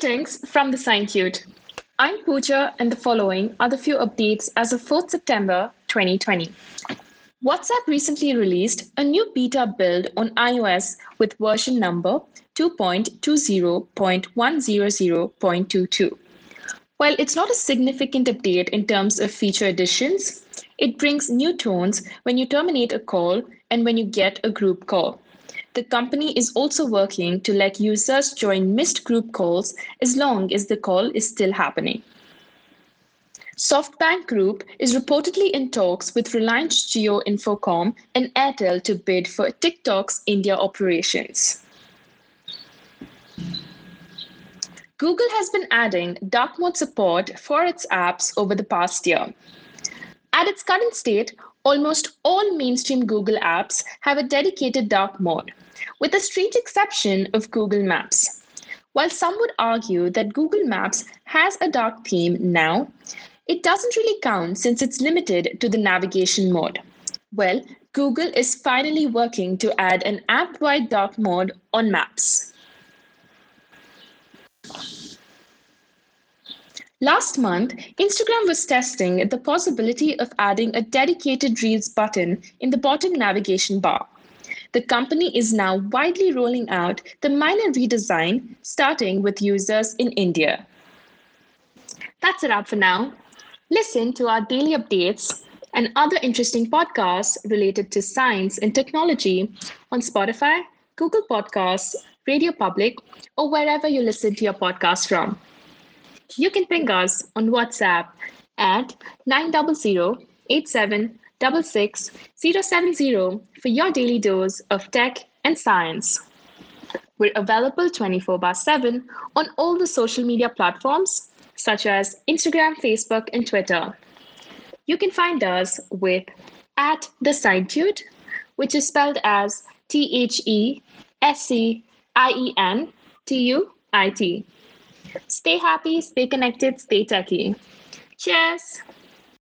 Greetings from the Scientuit. I'm Pooja, and the following are the few updates as of 4th September 2020. WhatsApp recently released a new beta build on iOS with version number 2.20.100.22. While it's not a significant update in terms of feature additions, it brings new tones when you terminate a call and when you get a group call. The company is also working to let users join missed group calls as long as the call is still happening. SoftBank Group is reportedly in talks with Reliance Jio Infocomm and Airtel to bid for TikTok's India operations. Google has been adding dark mode support for its apps over the past year. At its current state, almost all mainstream Google apps have a dedicated dark mode, with the strange exception of Google Maps. While some would argue that Google Maps has a dark theme now, it doesn't really count since it's limited to the navigation mode. Well, Google is finally working to add an app-wide dark mode on Maps. Last month, Instagram was testing the possibility of adding a dedicated Reels button in the bottom navigation bar. The company is now widely rolling out the minor redesign, starting with users in India. That's a wrap for now. Listen to our daily updates and other interesting podcasts related to science and technology on Spotify, Google Podcasts, Radio Public, or wherever you listen to your podcast from. You can ping us on WhatsApp at 900-8766-070 for your daily dose of tech and science. We're available 24/7 on all the social media platforms such as Instagram, Facebook, and Twitter. You can find us with @thescientuit, which is spelled as THESCIENTUIT. Stay happy, stay connected, stay techie. Cheers!